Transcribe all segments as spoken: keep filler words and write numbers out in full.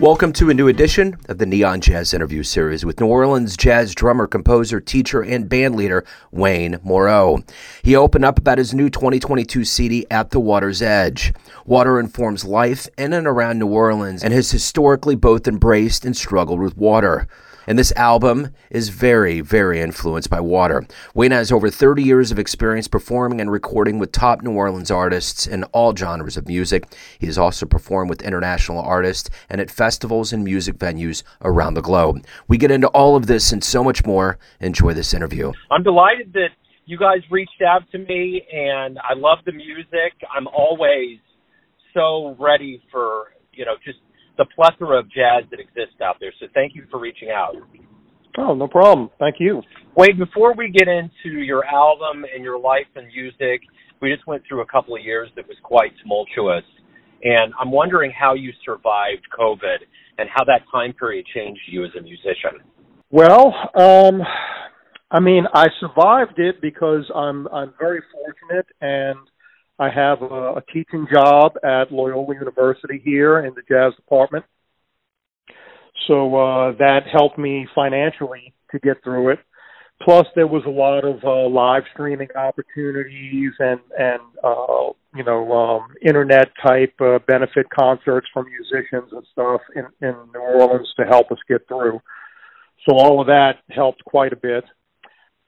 Welcome to a new edition of the Neon Jazz interview series with New Orleans jazz drummer, composer, teacher, and band leader Wayne Moreau. He opened up about his new twenty twenty-two C D, At the Water's Edge. Water informs life in and around New Orleans and has historically both embraced and struggled with water. And this album is very, very influenced by water. Wayne has over thirty years of experience performing and recording with top New Orleans artists in all genres of music. He has also performed with international artists and at festivals and music venues around the globe. We get into all of this and so much more. Enjoy this interview. I'm delighted that you guys reached out to me, and I love the music. I'm always so ready for, you know, just the plethora of jazz that exists out there. So thank you for reaching out. Oh, no problem. Thank you. Wade, before we get into your album and your life and music, we just went through a couple of years that was quite tumultuous. And I'm wondering how you survived COVID and how that time period changed you as a musician. Well, um, I mean, I survived it because I'm I'm very fortunate, and I have a, a teaching job at Loyola University here in the jazz department. So uh, that helped me financially to get through it. Plus, there was a lot of uh, live streaming opportunities and, and uh, you know, um, internet-type uh, benefit concerts from musicians and stuff in, in New Orleans to help us get through. So all of that helped quite a bit.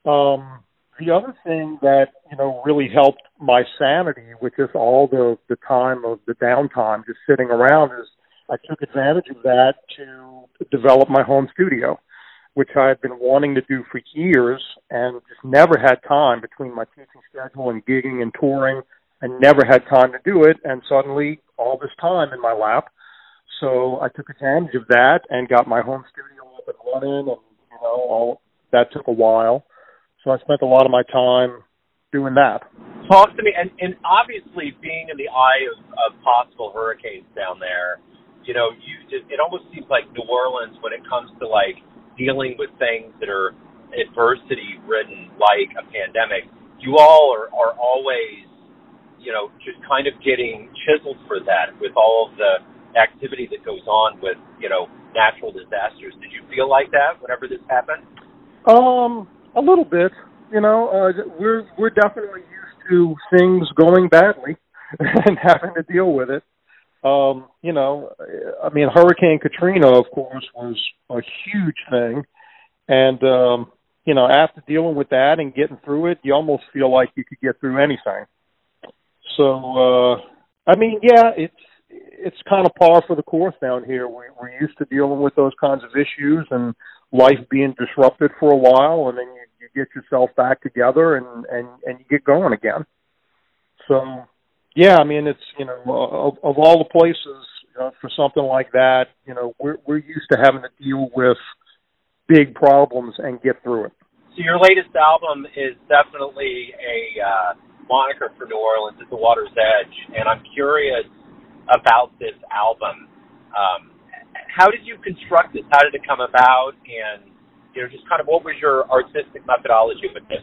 Um, the other thing that, you know, really helped my sanity with just all the, the time of the downtime just sitting around is I took advantage of that to develop my home studio, which I had been wanting to do for years and just never had time between my teaching schedule and gigging and touring. I never had time to do it, and suddenly all this time in my lap. So I took advantage of that and got my home studio up and running, and you know, all, that took a while. So I spent a lot of my time doing that. Talk to me, and, and obviously being in the eye of, of possible hurricanes down there, you know, you just, it almost seems like New Orleans when it comes to like dealing with things that are adversity-ridden, like a pandemic. You all are, are always, you know, just kind of getting chiseled for that with all of the activity that goes on with, you know, natural disasters. Did you feel like that whenever this happened? Um, a little bit. You know, uh, we're we're definitely used to things going badly and having to deal with it. Um, you know, I mean, Hurricane Katrina, of course, was a huge thing. And, um, you know, after dealing with that and getting through it, you almost feel like you could get through anything. So, uh, I mean, yeah, it's it's kind of par for the course down here. We, we're used to dealing with those kinds of issues and life being disrupted for a while, and then you, you get yourself back together and, and, and you get going again. So, yeah, I mean, it's, you know, of, of all the places, you know, for something like that, you know, we're we're used to having to deal with big problems and get through it. So your latest album is definitely a uh, moniker for New Orleans, At the Water's Edge, and I'm curious about this album. Um, how did you construct this? How did it come about? And, you know, just kind of what was your artistic methodology with this?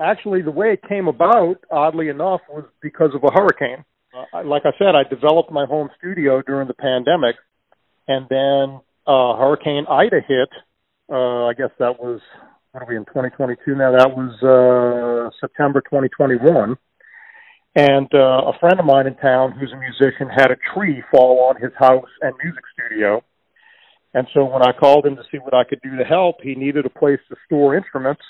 Actually, the way it came about, oddly enough, was because of a hurricane. Uh, like I said, I developed my home studio during the pandemic, and then uh, Hurricane Ida hit. Uh, I guess that was, what are we in, twenty twenty-two now? That was uh, September twenty twenty-one. And uh, a friend of mine in town who's a musician had a tree fall on his house and music studio. And so when I called him to see what I could do to help, he needed a place to store instruments.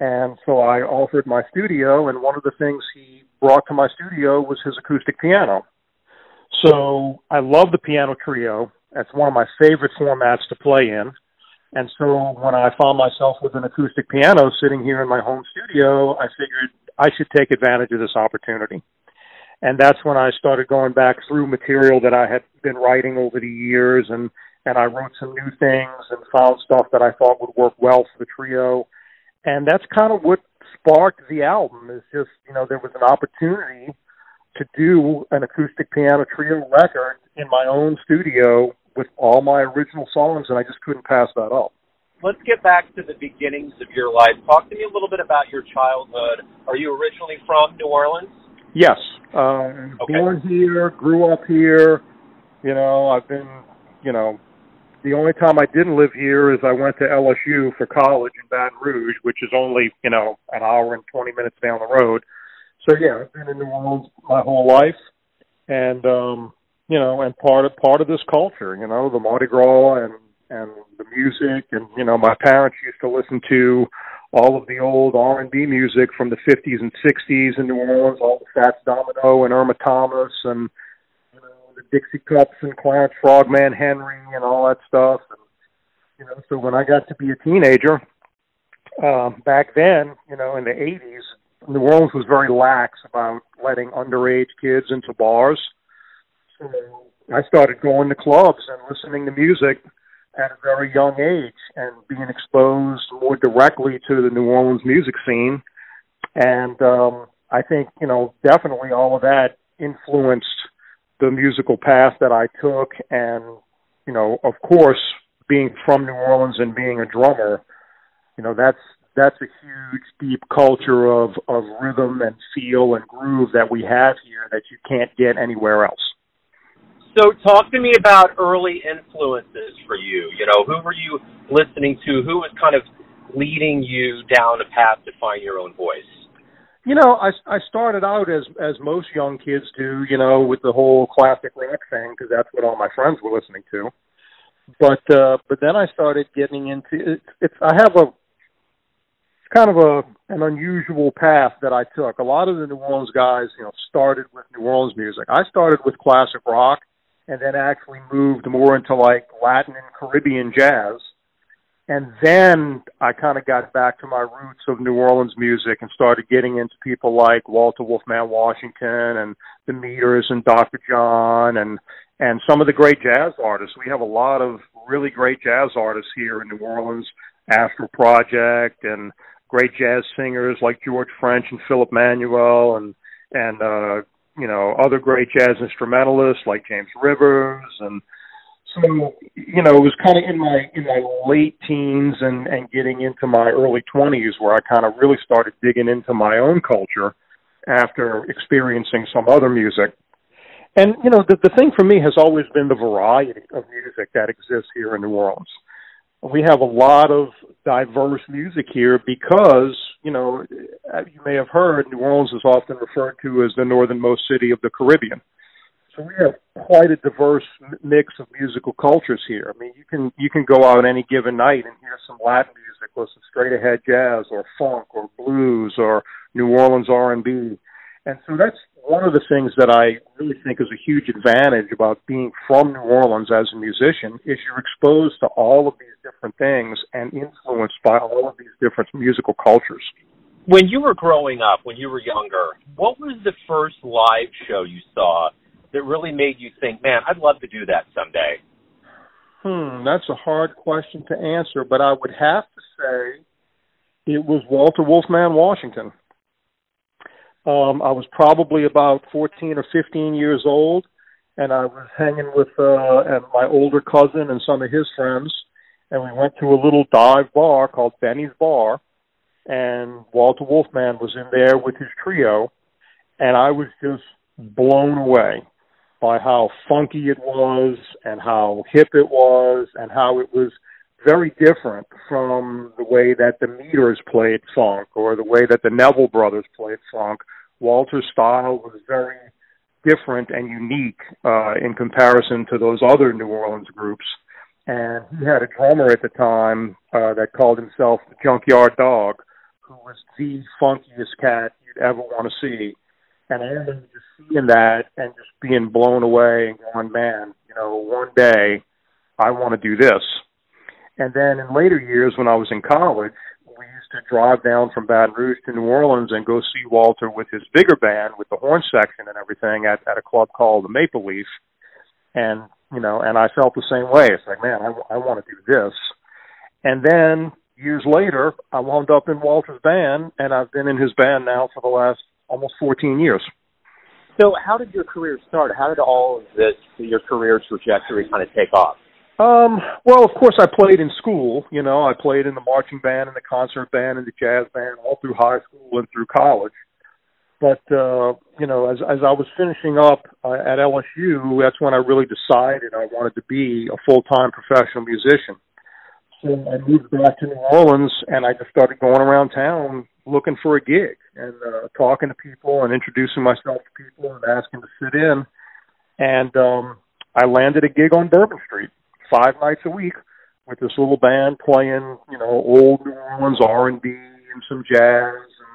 And so I offered my studio, and one of the things he brought to my studio was his acoustic piano. So I love the piano trio. That's one of my favorite formats to play in. And so when I found myself with an acoustic piano sitting here in my home studio, I figured I should take advantage of this opportunity. And that's when I started going back through material that I had been writing over the years, and, and I wrote some new things and found stuff that I thought would work well for the trio. And that's kind of what sparked the album, is just, you know, there was an opportunity to do an acoustic piano trio record in my own studio with all my original songs, and I just couldn't pass that up. Let's get back to the beginnings of your life. Talk to me a little bit about your childhood. Are you originally from New Orleans? Yes. Um, okay. Born here, grew up here. You know, I've been you know, the only time I didn't live here is I went to L S U for college in Baton Rouge, which is only, you know, an hour and twenty minutes down the road. So, yeah, I've been in New Orleans my whole life. And, um, you know, and part of, part of this culture, you know, the Mardi Gras and, and the music. And, you know, my parents used to listen to all of the old R and B music from the fifties and sixties in New Orleans, all the Fats Domino and Irma Thomas and, you know, the Dixie Cups and Clarence Frogman Henry and all that stuff. And, you know, so when I got to be a teenager, um, back then, you know, in the eighties, New Orleans was very lax about letting underage kids into bars. So I started going to clubs and listening to music at a very young age and being exposed more directly to the New Orleans music scene. And um, I think, you know, definitely all of that influenced the musical path that I took. And, you know, of course, being from New Orleans and being a drummer, you know, that's, that's a huge, deep culture of, of rhythm and feel and groove that we have here that you can't get anywhere else. So talk to me about early influences for you. You know, who were you listening to? Who was kind of leading you down a path to find your own voice? You know, I, I started out as, as most young kids do, you know, with the whole classic rock thing, because that's what all my friends were listening to. But, uh, but then I started getting into it. It's, I have a, kind of a an unusual path that I took. A lot of the New Orleans guys, you know, started with New Orleans music. I started with classic rock and then actually moved more into like Latin and Caribbean jazz. And then I kind of got back to my roots of New Orleans music and started getting into people like Walter Wolfman Washington and the Meters and Doctor John and, and some of the great jazz artists. We have a lot of really great jazz artists here in New Orleans, Astral Project and great jazz singers like George French and Philip Manuel and, and uh, you know, other great jazz instrumentalists like James Rivers. And so, you know, it was kind of in my in my late teens and, and getting into my early twenties where I kind of really started digging into my own culture after experiencing some other music. And, you know, the, the thing for me has always been the variety of music that exists here in New Orleans. We have a lot of diverse music here because, you know, you may have heard New Orleans is often referred to as the northernmost city of the Caribbean. So we have quite a diverse mix of musical cultures here. I mean, you can you can go out any given night and hear some Latin music or some straight-ahead jazz or funk or blues or New Orleans R and B. And so that's one of the things that I really think is a huge advantage about being from New Orleans as a musician is you're exposed to all of these different things and influenced by all of these different musical cultures. When you were growing up, when you were younger, what was the first live show you saw that really made you think, man, I'd love to do that someday? Hmm, that's a hard question to answer, but I would have to say it was Walter Wolfman Washington. Um, I was probably about fourteen or fifteen years old, and I was hanging with uh, and my older cousin and some of his friends, and we went to a little dive bar called Benny's Bar, and Walter Wolfman was in there with his trio, and I was just blown away by how funky it was and how hip it was and how it was very different from the way that the Meters played funk or the way that the Neville Brothers played funk. Walter's style was very different and unique uh, in comparison to those other New Orleans groups. And he had a drummer at the time uh, that called himself the Junkyard Dog, who was the funkiest cat you'd ever want to see. And I remember just seeing that and just being blown away and going, man, you know, one day I want to do this. And then in later years, when I was in college, we used to drive down from Baton Rouge to New Orleans and go see Walter with his bigger band, with the horn section and everything, at, at a club called the Maple Leaf. And, you know, and I felt the same way. It's like, man, I, I want to do this. And then years later, I wound up in Walter's band, and I've been in his band now for the last almost fourteen years. So how did your career start? How did all of this, your career trajectory, kind of take off? Um, well, of course, I played in school. You know, I played in the marching band and the concert band and the jazz band all through high school and through college. But, uh, you know, as as I was finishing up uh, at L S U, that's when I really decided I wanted to be a full-time professional musician. So I moved back to New Orleans, and I just started going around town looking for a gig and uh, talking to people and introducing myself to people and asking to sit in. And um, I landed a gig on Bourbon Street five nights a week with this little band playing, you know, old New Orleans R and B and some jazz and,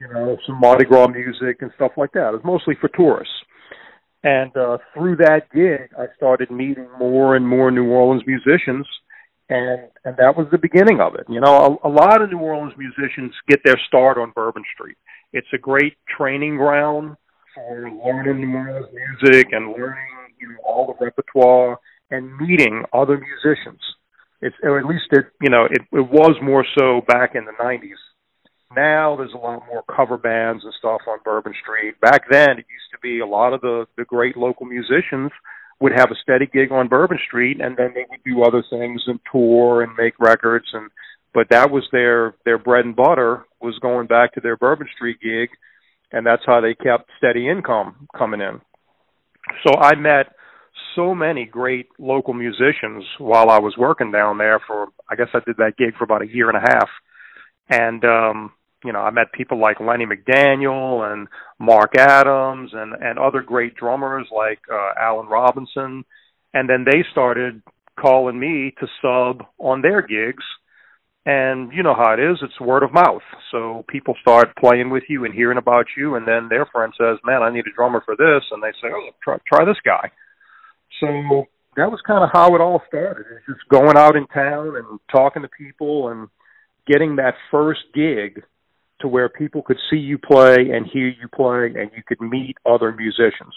you know, some Mardi Gras music and stuff like that. It was mostly for tourists. And uh, through that gig, I started meeting more and more New Orleans musicians, and, and that was the beginning of it. You know, a, a lot of New Orleans musicians get their start on Bourbon Street. It's a great training ground for learning New Orleans music and learning, you know, all the repertoire and meeting other musicians. It's, or at least it, you know, it, it was more so back in the nineties. Now there's a lot more cover bands and stuff on Bourbon Street. Back then, it used to be a lot of the, the great local musicians would have a steady gig on Bourbon Street, and then they would do other things and tour and make records. And but that was their, their bread and butter, was going back to their Bourbon Street gig, and that's how they kept steady income coming in. So I met so many great local musicians while I was working down there for, I guess I did that gig for about a year and a half. And, um, you know, I met people like Lenny McDaniel and Mark Adams and, and other great drummers like uh, Alan Robinson. And then they started calling me to sub on their gigs. And you know how it is, it's word of mouth. So people start playing with you and hearing about you. And then their friend says, man, I need a drummer for this. And they say, oh, try, try this guy. So that was kind of how it all started. It's just going out in town and talking to people and getting that first gig to where people could see you play and hear you play and you could meet other musicians.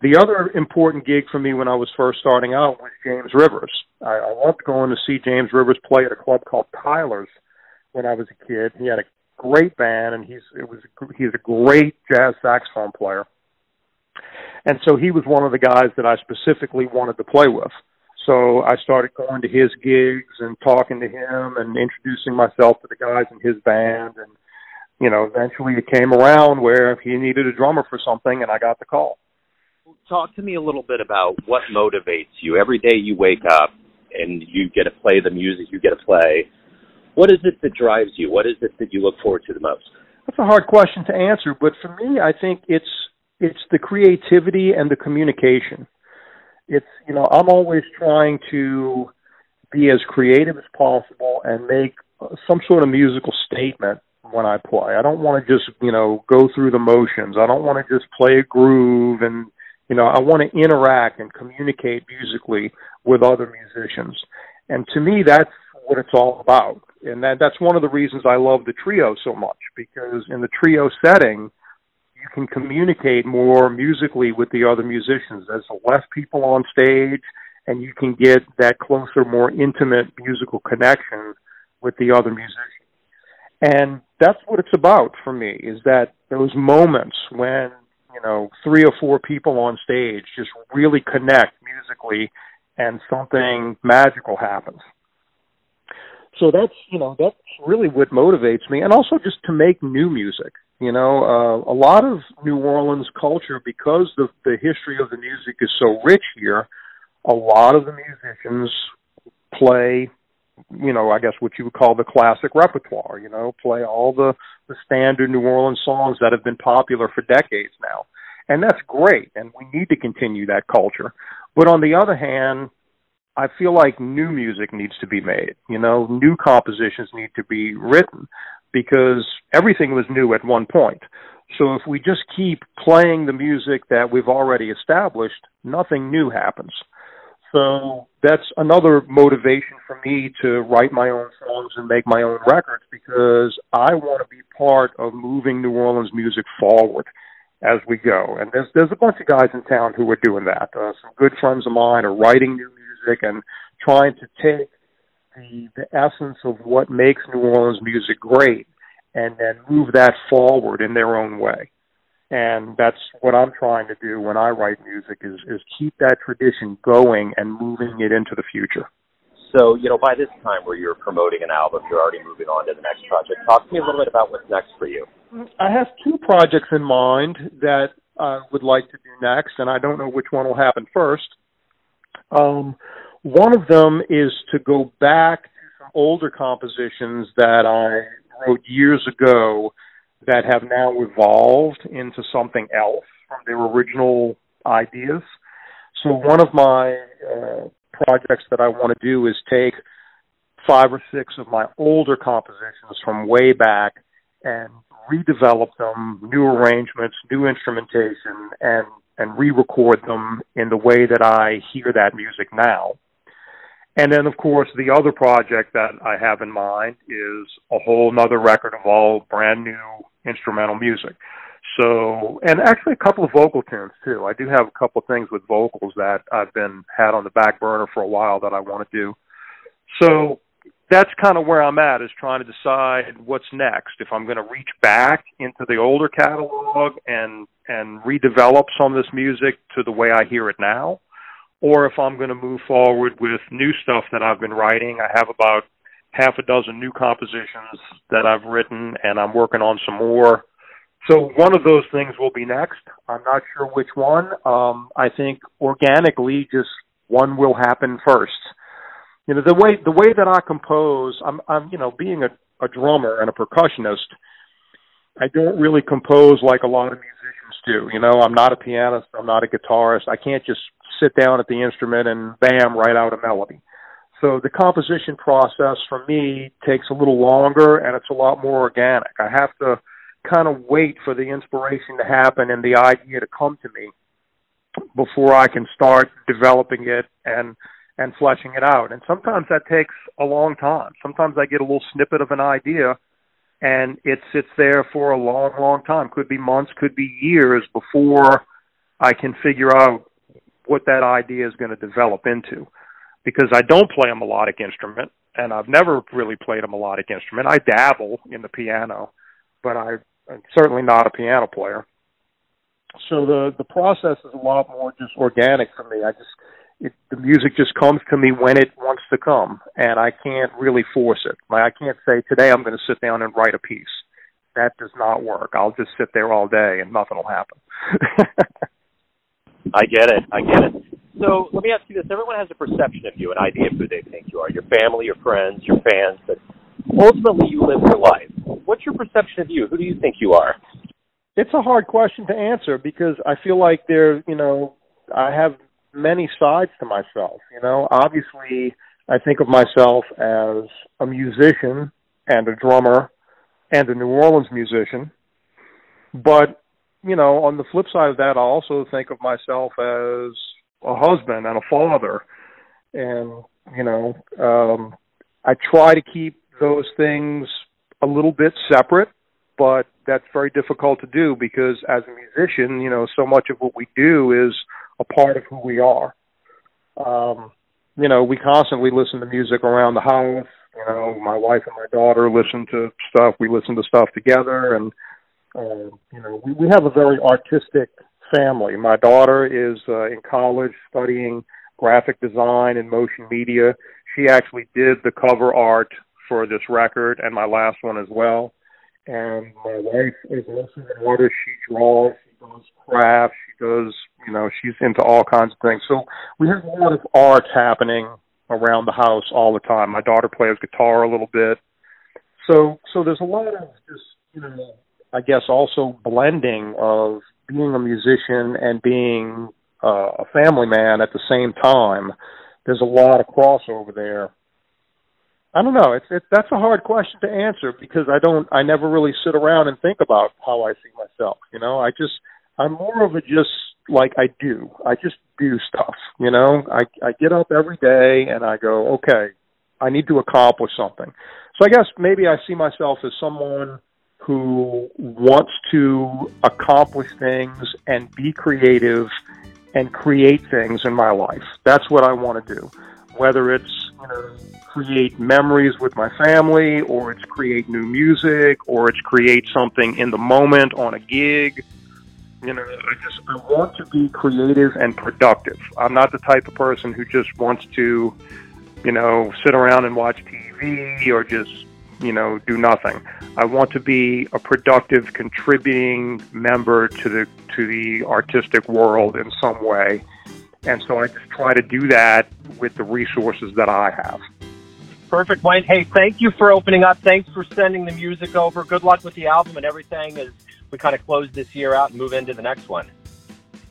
The other important gig for me when I was first starting out was James Rivers. I, I loved going to see James Rivers play at a club called Tyler's when I was a kid. He had a great band, and he's it was he's a great jazz saxophone player. And so he was one of the guys that I specifically wanted to play with. So I started going to his gigs and talking to him and introducing myself to the guys in his band. And, you know, eventually it came around where he needed a drummer for something, and I got the call. Talk to me a little bit about what motivates you. Every day you wake up and you get to play the music you get to play. What is it that drives you? What is it that you look forward to the most? That's a hard question to answer, but for me, I think it's it's the creativity and the communication. It's, you know, I'm always trying to be as creative as possible and make some sort of musical statement when I play. I don't want to just, you know, go through the motions. I don't want to just play a groove and, you know, I want to interact and communicate musically with other musicians. And to me, that's what it's all about. And that, that's one of the reasons I love the trio so much, because in the trio setting, you can communicate more musically with the other musicians. There's less people on stage, and you can get that closer, more intimate musical connection with the other musicians. And that's what it's about for me, is that those moments when, you know, three or four people on stage just really connect musically and something magical happens. So that's, you know, that's really what motivates me. And also just to make new music. You know, uh, a lot of New Orleans culture, because the, the history of the music is so rich here, a lot of the musicians play, you know, I guess what you would call the classic repertoire, you know, play all the, the standard New Orleans songs that have been popular for decades now. And that's great, and we need to continue that culture. But on the other hand, I feel like new music needs to be made. You know, new compositions need to be written, because everything was new at one point. So if we just keep playing the music that we've already established, nothing new happens. So that's another motivation for me to write my own songs and make my own records, because I want to be part of moving New Orleans music forward as we go. And there's there's a bunch of guys in town who are doing that. Uh, some good friends of mine are writing new music and trying to take The, the essence of what makes New Orleans music great and then move that forward in their own way. And that's what I'm trying to do when I write music, is, is keep that tradition going and moving it into the future. So, you know, by this time where you're promoting an album, you're already moving on to the next project. Talk to me a little bit about what's next for you. I have two projects in mind that I would like to do next, and I don't know which one will happen first. Um, one of them is to go back to some older compositions that I wrote years ago that have now evolved into something else from their original ideas. So one of my uh, projects that I want to do is take five or six of my older compositions from way back and redevelop them, new arrangements, new instrumentation, and, and re-record them in the way that I hear that music now. And then, of course, the other project that I have in mind is a whole nother record of all brand new instrumental music. So, and actually a couple of vocal tunes, too. I do have a couple of things with vocals that I've been had on the back burner for a while that I want to do. So that's kind of where I'm at, is trying to decide what's next. If I'm going to reach back into the older catalog and and redevelop some of this music to the way I hear it now, or if I'm going to move forward with new stuff that I've been writing. I have about half a dozen new compositions that I've written, and I'm working on some more. So one of those things will be next. I'm not sure which one. Um, I think organically just one will happen first. You know, the way the way that I compose, I'm, I'm you know, being a, a drummer and a percussionist, I don't really compose like a lot of musicians do. You know, I'm not a pianist. I'm not a guitarist. I can't just sit down at the instrument and bam, write out a melody. So the composition process for me takes a little longer, and it's a lot more organic. I have to kind of wait for the inspiration to happen and the idea to come to me before I can start developing it and and fleshing it out. And sometimes that takes a long time. Sometimes I get a little snippet of an idea and it sits there for a long, long time. Could be months, could be years before I can figure out what that idea is going to develop into. Because I don't play a melodic instrument, and I've never really played a melodic instrument. I dabble in the piano, but I, I'm certainly not a piano player. So the, the process is a lot more just organic for me. I just, it, the music just comes to me when it wants to come, and I can't really force it. Like, I can't say, today I'm going to sit down and write a piece. That does not work. I'll just sit there all day and nothing will happen. I get it. I get it. So let me ask you this. Everyone has a perception of you, an idea of who they think you are, your family, your friends, your fans, but ultimately you live your life. What's your perception of you? Who do you think you are? It's a hard question to answer because I feel like there, you know, I have many sides to myself. You know, obviously I think of myself as a musician and a drummer and a New Orleans musician, but you know, on the flip side of that, I also think of myself as a husband and a father. And, you know, um, I try to keep those things a little bit separate, but that's very difficult to do because as a musician, you know, so much of what we do is a part of who we are. Um, you know, we constantly listen to music around the house. You know, my wife and my daughter listen to stuff. We listen to stuff together, and Uh, you know, we, we have a very artistic family. My daughter is uh, in college studying graphic design and motion media. She actually did the cover art for this record and my last one as well. And my wife is also an artist. She draws, she does crafts, she does, you know, she's into all kinds of things. So we have a lot of art happening around the house all the time. My daughter plays guitar a little bit. So, so there's a lot of just, you know, I guess also blending of being a musician and being uh, a family man at the same time. There's a lot of crossover there. I don't know. It's it, that's a hard question to answer because I don't. I never really sit around and think about how I see myself. You know, I just I'm more of a just like I do. I just do stuff. You know, I I get up every day and I go, okay, I need to accomplish something. So I guess maybe I see myself as someone who wants to accomplish things and be creative and create things in my life. That's what I want to do, whether it's you know, create memories with my family, or it's create new music, or it's create something in the moment on a gig. You know, I just I want to be creative and productive. I'm not the type of person who just wants to, you know, sit around and watch T V or just you know, do nothing. I want to be a productive, contributing member to the to the artistic world in some way. And so I just try to do that with the resources that I have. Perfect, Wayne. Hey, thank you for opening up. Thanks for sending the music over. Good luck with the album and everything as we kind of close this year out and move into the next one.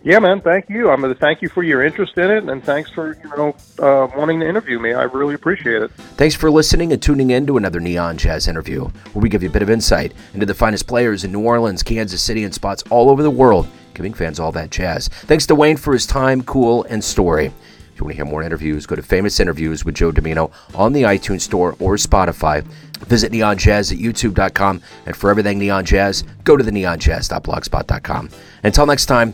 Yeah, man. Thank you. I'm going to thank you for your interest in it, and thanks for you know uh, wanting to interview me. I really appreciate it. Thanks for listening and tuning in to another Neon Jazz interview, where we give you a bit of insight into the finest players in New Orleans, Kansas City, and spots all over the world, giving fans all that jazz. Thanks to Wayne for his time, cool, and story. If you want to hear more interviews, go to Famous Interviews with Joe Dimino on the iTunes Store or Spotify. Visit Neon Jazz at YouTube dot com, and for everything Neon Jazz, go to the neon jazz dot blogspot dot com. Until next time.